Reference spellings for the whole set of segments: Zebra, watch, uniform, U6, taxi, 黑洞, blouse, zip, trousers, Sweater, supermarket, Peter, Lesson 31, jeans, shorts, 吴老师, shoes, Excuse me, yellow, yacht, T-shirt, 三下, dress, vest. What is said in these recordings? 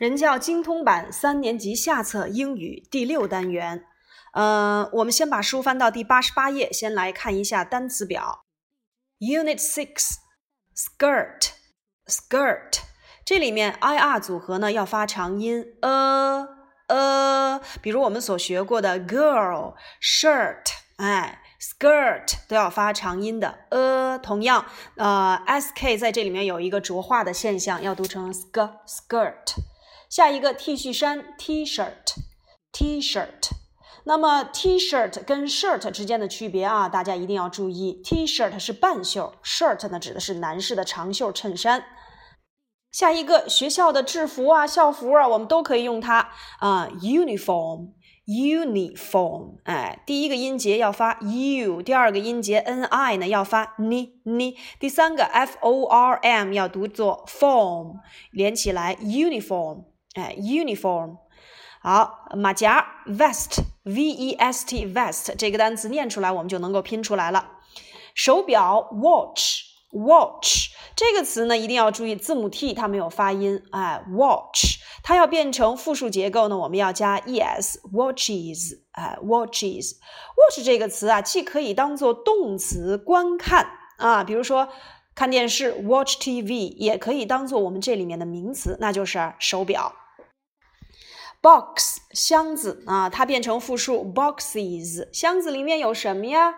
人教精通版3年级下册英语第6单元。我们先把书翻到第88页，先来看一下单词表。Unit 6 skirt， 这里面 ir 组合呢要发长音。比如我们所学过的 girl shirt， skirt 都要发长音的。同样sk 在这里面有一个浊化的现象，要读成 skirt。下一个 T 恤衫 T-shirt， 那么 T-shirt 跟 shirt 之间的区别啊，大家一定要注意。 T-shirt 是半袖， shirt 呢指的是男士的长袖衬衫。下一个学校的制服啊、校服啊，我们都可以用它uniform， 第一个音节要发 u， 第二个音节 ni 呢要发 ni， 第三个 form 要读作 form， 连起来 uniform。uniform。 好，马甲 vest， vest 这个单词念出来我们就能够拼出来了。手表 watch， 这个词呢一定要注意，字母 t 它没有发音。watch 它要变成复数结构呢，我们要加 es， watches。 watch 这个词啊，既可以当做动词观看啊，比如说看电视 watch TV， 也可以当做我们这里面的名词，那就是手表。box 箱子啊，它变成复数 boxes， 箱子里面有什么呀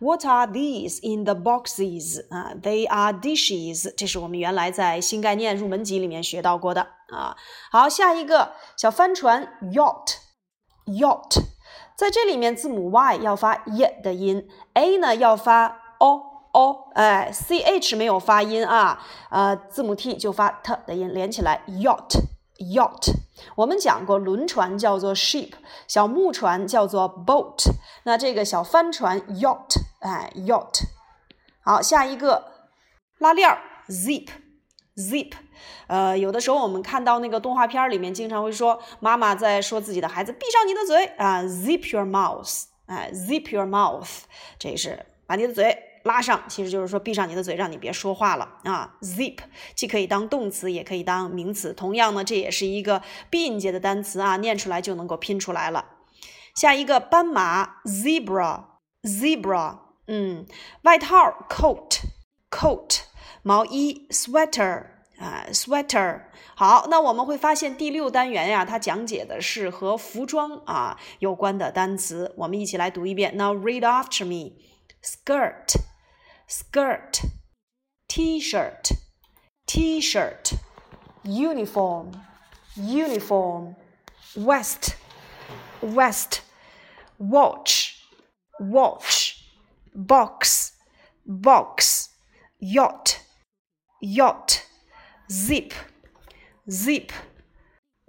？What are these in the boxes？ They are dishes， 这是我们原来在新概念入门级里面学到过的啊。好，下一个小帆船 yacht， 在这里面字母 y 要发 y 的音 ，a 呢要发 o， ch 没有发音啊，字母 t 就发 t 的音，连起来 yacht。我们讲过轮船叫做 ship， 小木船叫做 boat， 那这个小帆船 yacht， yacht。 好，下一个拉链 zip， 有的时候我们看到那个动画片里面经常会说妈妈在说自己的孩子闭上你的嘴zip your mouth， zip your mouth， 这是把你的嘴拉上，其实就是说闭上你的嘴，让你别说话了啊。zip 既可以当动词，也可以当名词。同样呢，这也是一个闭音节的单词啊，念出来就能够拼出来了。下一个斑马 zebra， 外套 coat， 毛衣 sweater。好，那我们会发现第6单元呀，它讲解的是和服装啊有关的单词。我们一起来读一遍。Now read after me。Skirt, T-shirt, uniform, vest, watch, box, yacht, zip,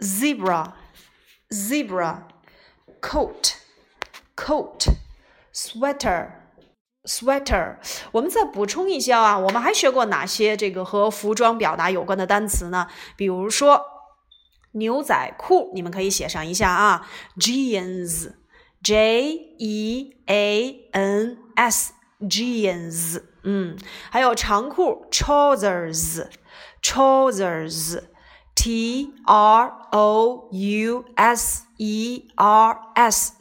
zebra, coat, sweater。 我们再补充一下啊，我们还学过哪些这个和服装表达有关的单词呢？比如说牛仔裤，你们可以写上一下啊 ，jeans， jeans， jeans， 还有长裤 trousers， trousers，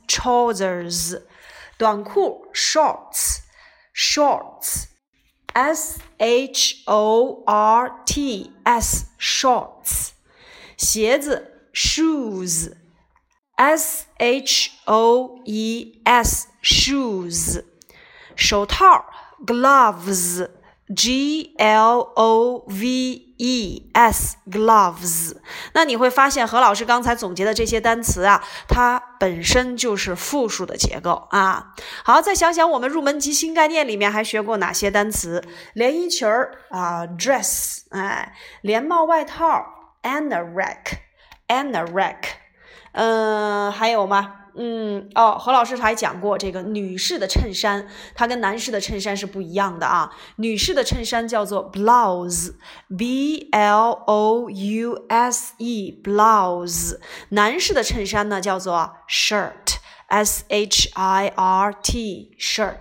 trousers， 短裤 shorts， shorts， shorts， 鞋子 shoes， shoes， shoes， 手套 gloves， gloves。 那你会发现何老师刚才总结的这些单词啊，它本身就是复数的结构啊。好，再想想我们入门级新概念里面还学过哪些单词。连衣裙dress， 连帽外套 anorak， 还有吗？何老师还讲过这个女士的衬衫，它跟男士的衬衫是不一样的啊。女士的衬衫叫做 blouse， 男士的衬衫呢叫做 shirt， shirt。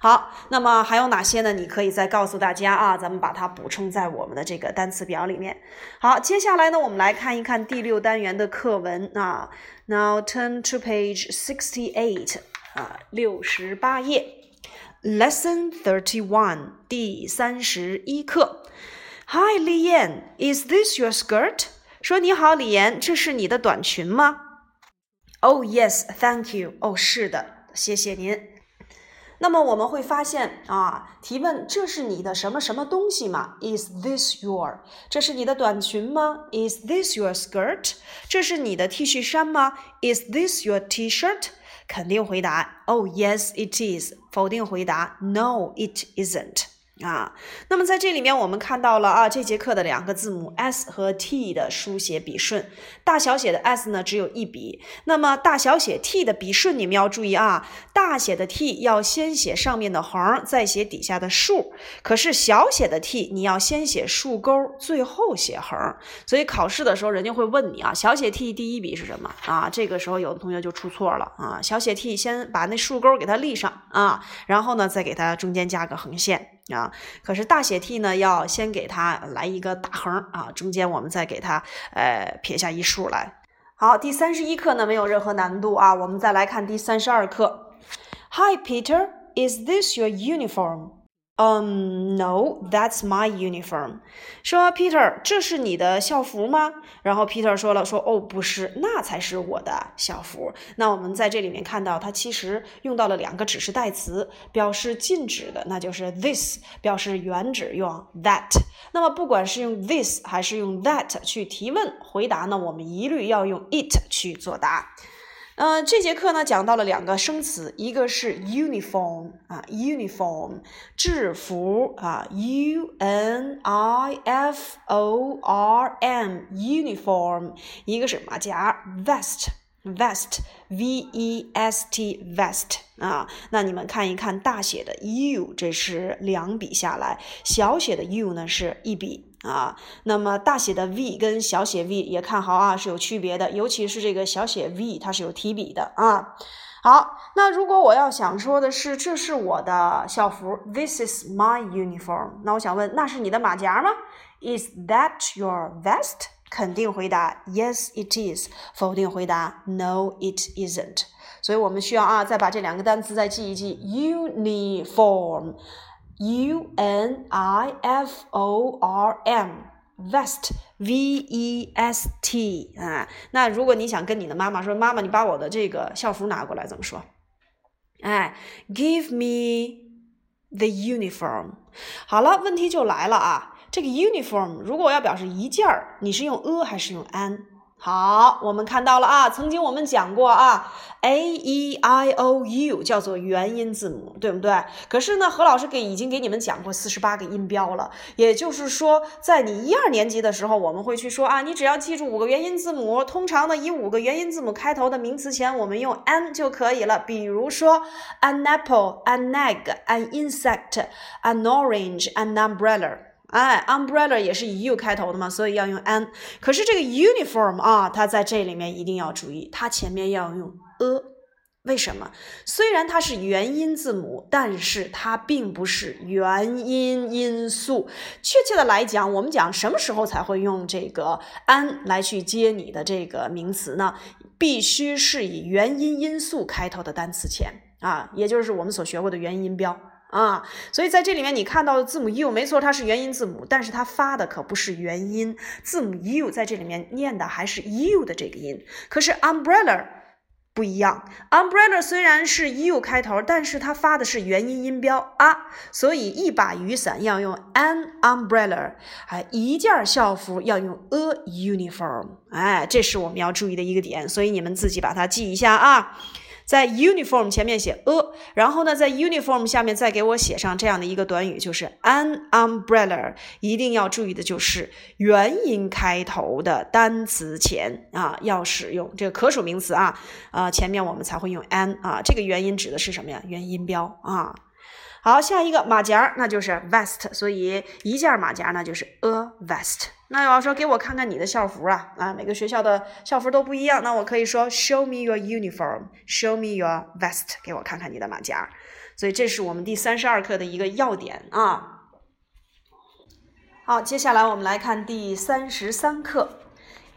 好，那么还有哪些呢？你可以再告诉大家啊，咱们把它补充在我们的这个单词表里面。好，接下来呢，我们来看一看第6单元的课文啊。Now turn to page 68啊，68页 Lesson 31 第31课。Hi, Li Yan, is this your skirt? 说你好，李岩，这是你的短裙吗？ Oh yes, thank you. 哦，是的，谢谢您。那么我们会发现啊，提问这是你的什么什么东西吗？ Is this your? 这是你的短裙吗？ Is this your skirt? 这是你的 T 恤衫吗？ Is this your T-shirt? 肯定回答 Oh yes, it is. 否定回答 No, it isn't. 啊，那么在这里面我们看到了啊，这节课的两个字母 S 和 T 的书写笔顺，大小写的 S 呢只有一笔，那么大小写 T 的笔顺你们要注意啊，大写的 T 要先写上面的横，再写底下的竖，可是小写的 T 你要先写竖钩，最后写横，所以考试的时候人家会问你啊，小写 T 第一笔是什么啊？这个时候有的同学就出错了啊，小写 T 先把那竖钩给它立上啊，然后呢再给它中间加个横线。啊，可是大写 T 呢，要先给它来一个大横啊，中间我们再给它撇下一竖来。好，第31课呢没有任何难度啊，我们再来看第32课。Hi Peter, is this your uniform? No, that's my uniform. 说 Peter, 这是你的校服吗？然后 Peter 说了，说哦不是，那才是我的校服。那我们在这里面看到它其实用到了两个指示代词，表示禁止的那就是 this， 表示原指用 that。那么不管是用 this 还是用 that 去提问回答呢，我们一律要用 it 去作答。这节课呢讲到了两个生词，一个是 uniform 啊 ，uniform 制服啊 ，uniform uniform 一个是马甲 vest vest v e s t vest 啊，那你们看一看大写的 u 这是两笔下来，小写的 u 呢是一笔。啊，那么大写的 V 跟小写 V 也看好啊，是有区别的，尤其是这个小写 V 它是有提笔的啊。好，那如果我要想说的是这是我的校服 This is my uniform， 那我想问那是你的马甲吗？ Is that your vest？ 肯定回答 Yes it is， 否定回答 No it isn't。 所以我们需要啊再把这两个单词再记一记 Uniform uniform vest vest 啊，那如果你想跟你的妈妈说，妈妈，你把我的这个校服拿过来，怎么说？哎 ，Give me the uniform。好了，问题就来了啊，这个 uniform 如果要表示一件儿，你是用还是用an？好，我们看到了啊，曾经我们讲过啊 ，a-e-i-o-u 叫做元音字母，对不对？可是呢，何老师已经给你们讲过48个音标了，也就是说，在你一二年级的时候，我们会去说啊，你只要记住5个元音字母，通常呢以5个元音字母开头的名词前，我们用 an 就可以了。比如说 an apple, an egg, an insect, an orange, an umbrella。哎 umbrella 也是以 u 开头的嘛，所以要用 an。 可是这个 uniform 啊，它在这里面一定要注意，它前面要用为什么？虽然它是元音字母，但是它并不是元音因素。确切的来讲，我们讲什么时候才会用这个 an 来去接你的这个名词呢？必须是以元音因素开头的单词前啊，也就是我们所学过的元音标。啊，所以在这里面你看到的字母 u 没错，它是元音字母，但是它发的可不是元音，字母 u 在这里面念的还是 u 的这个音。可是 umbrella 不一样， umbrella 虽然是 u 开头，但是它发的是元音音标啊，所以一把雨伞要用 an umbrella， 一件校服要用 a uniform， 哎，这是我们要注意的一个点，所以你们自己把它记一下啊。在 uniform 前面写然后呢，在 uniform 下面再给我写上这样的一个短语，就是 an umbrella。一定要注意的就是元音开头的单词前啊，要使用这个可数名词啊，前面我们才会用 an 啊。这个元音指的是什么呀？元音标啊。好，下一个马甲那就是 vest， 所以一件马甲那就是 a vest。那我要说给我看看你的校服啊，每个学校的校服都不一样，那我可以说 show me your uniform, show me your vest， 给我看看你的马甲。所以这是我们第32课的一个要点啊。好，接下来我们来看第33课。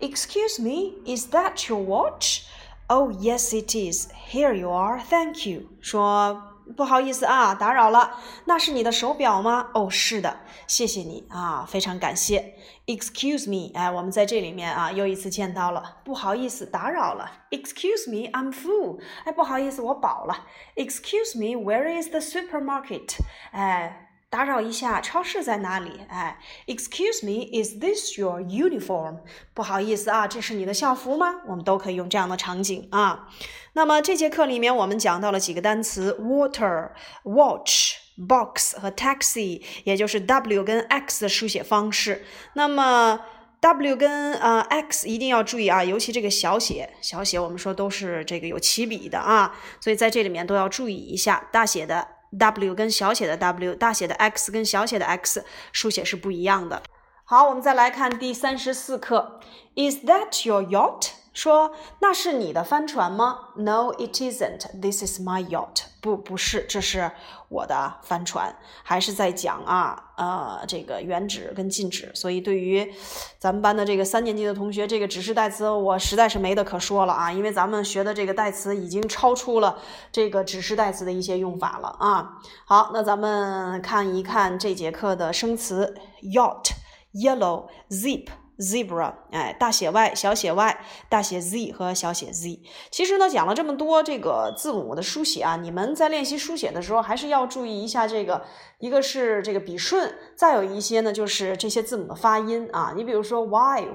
Excuse me, is that your watch? Oh, yes, it is. Here you are. Thank you. 说不好意思啊，打扰了。那是你的手表吗？哦，是的，谢谢你啊，非常感谢。Excuse me， 哎，我们在这里面啊，又一次见到了，不好意思，打扰了。Excuse me, I'm full， 哎，不好意思，我饱了。Excuse me, where is the supermarket？ 哎，打扰一下，超市在哪里？哎 ，Excuse me, is this your uniform？ 不好意思啊，这是你的校服吗？我们都可以用这样的场景啊。那么这节课里面我们讲到了几个单词 ：water、watch、box 和 taxi， 也就是 W 跟 X 的书写方式。那么 W 跟X 一定要注意啊，尤其这个小写，小写我们说都是这个有起笔的啊，所以在这里面都要注意一下，大写的W 跟小写的 W， 大写的 X 跟小写的 X 书写是不一样的。好，我们再来看第34课。Is that your yacht？ 说那是你的帆船吗？ No, it isn't. This is my yacht. 不是，这是我的帆船。还是在讲啊，这个原址跟近址。所以对于咱们班的这个三年级的同学，这个指示代词我实在是没得可说了啊，因为咱们学的这个代词已经超出了这个指示代词的一些用法了啊。好，那咱们看一看这节课的生词 yacht, yellow, zip.Zebra， 哎，大写 Y 小写 Y 大写 Z 和小写 Z。 其实呢讲了这么多这个字母的书写啊，你们在练习书写的时候还是要注意一下这个，一个是这个笔顺，再有一些呢就是这些字母的发音啊。你比如说 Y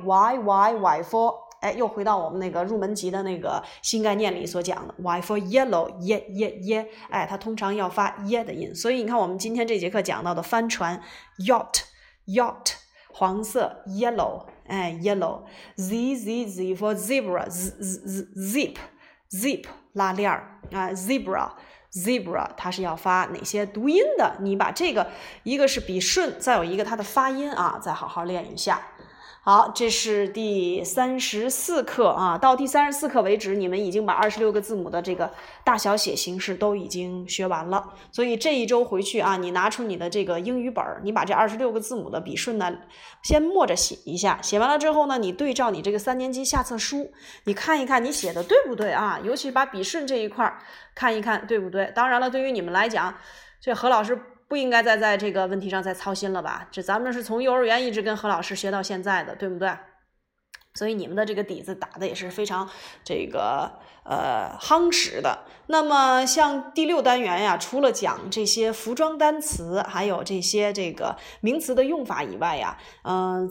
for， 哎，又回到我们那个入门级的那个新概念里所讲的 Y for yellow， 耶，哎，它通常要发耶的音。所以你看我们今天这节课讲到的帆船 yacht，黄色 yellow， 哎 yellow， z for zebra， zip 拉链儿啊 zebra 它是要发哪些读音的？你把这个，一个是笔顺，再有一个它的发音啊，再好好练一下。好，这是第34课啊，到第34课为止，你们已经把26个字母的这个大小写形式都已经学完了。所以这一周回去啊，你拿出你的这个英语本，你把这26个字母的笔顺呢，先默着写一下。写完了之后呢，你对照你这个三年级下册书，你看一看你写的对不对啊，尤其把笔顺这一块看一看对不对。当然了，对于你们来讲，这何老师不应该再在这个问题上再操心了吧？这咱们是从幼儿园一直跟何老师学到现在的，对不对？所以你们的这个底子打的也是非常这个夯实的。那么像第6单元呀，除了讲这些服装单词，还有这些这个名词的用法以外呀，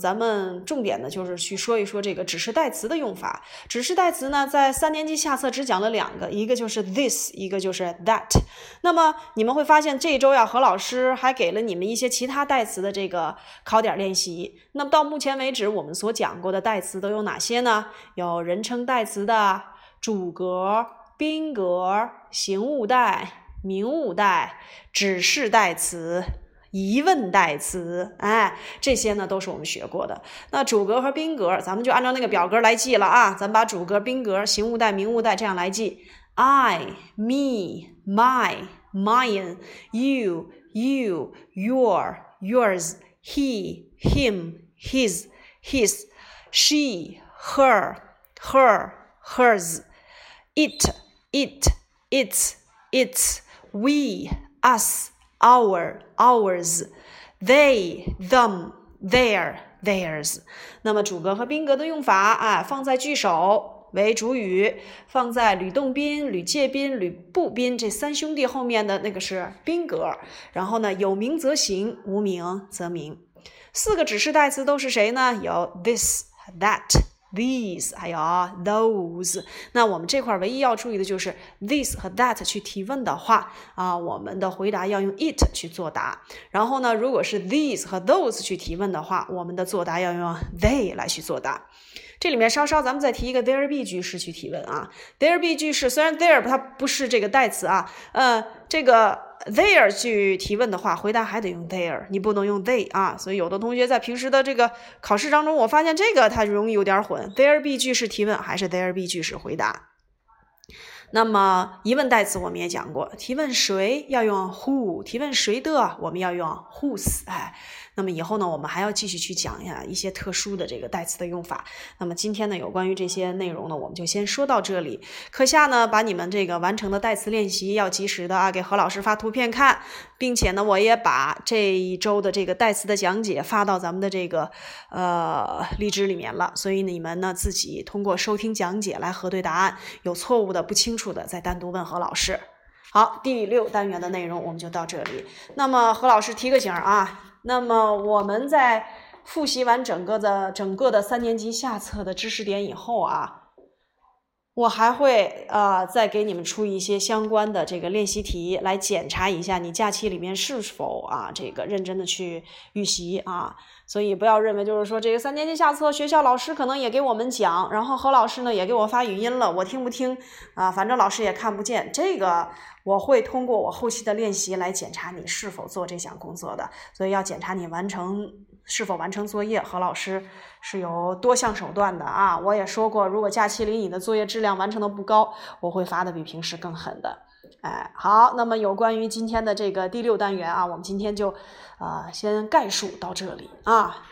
咱们重点的就是去说一说这个指示代词的用法。指示代词呢，在三年级下册只讲了两个，一个就是 this， 一个就是 that。那么你们会发现这一周呀，何老师还给了你们一些其他代词的这个考点练习。那么到目前为止，我们所讲过的代词都有哪些呢？有人称代词的主格、宾格、形物代、名物代、指示代词、疑问代词，哎，这些呢都是我们学过的。那主格和宾格，咱们就按照那个表格来记了啊，咱把主格、宾格、形物代、名物代这样来记 ：I、me、my、mine、you、you、your、yours、he、him、his、his、she、her、her、hers、it、its、we、us、our、ours、they、them、their、theirs。 那么主格和宾格的用法啊，放在句首为主语，放在吕洞宾、吕介宾、吕布宾这三兄弟后面的那个是宾格。然后呢，有名则形，无名则名。4个指示代词都是谁呢？有 this、that、these 还有 those。 那我们这块唯一要注意的就是 this 和 that 去提问的话啊，我们的回答要用 it 去作答。然后呢，如果是 these 和 those 去提问的话，我们的作答要用 they 来去作答。这里面稍咱们再提一个 there be 句式去提问啊。there be 句式虽然 there 它不是这个代词啊，这个there 去提问的话，回答还得用 there， 你不能用 they 啊。所以有的同学在平时的这个考试当中，我发现这个它容易有点混，there be 句式提问还是there be 句式回答。那么疑问代词我们也讲过，提问谁要用 who， 提问谁的我们要用 whose。 哎，那么以后呢我们还要继续去讲一些特殊的这个代词的用法。那么今天呢有关于这些内容呢我们就先说到这里。课下呢把你们这个完成的代词练习要及时的给何老师发图片看，并且呢我也把这一周的这个代词的讲解发到咱们的这个荔枝里面了，所以你们呢自己通过收听讲解来核对答案，有错误的不清楚的再单独问何老师。好，第6单元的内容我们就到这里。那么何老师提个醒啊，那么我们在复习完整个的3年级下册的知识点以后啊，我还会再给你们出一些相关的这个练习题，来检查一下你假期里面是否这个认真的去预习啊。所以不要认为就是说这个3年级下册学校老师可能也给我们讲，然后何老师呢也给我发语音了，我听不听反正老师也看不见，这个我会通过我后期的练习来检查你是否做这项工作的，所以要检查你是否完成作业。何老师是有多项手段的啊，我也说过，如果假期里你的作业质量完成的不高，我会罚的比平时更狠的。哎，好，那么有关于今天的这个第6单元啊，我们今天就先概述到这里啊。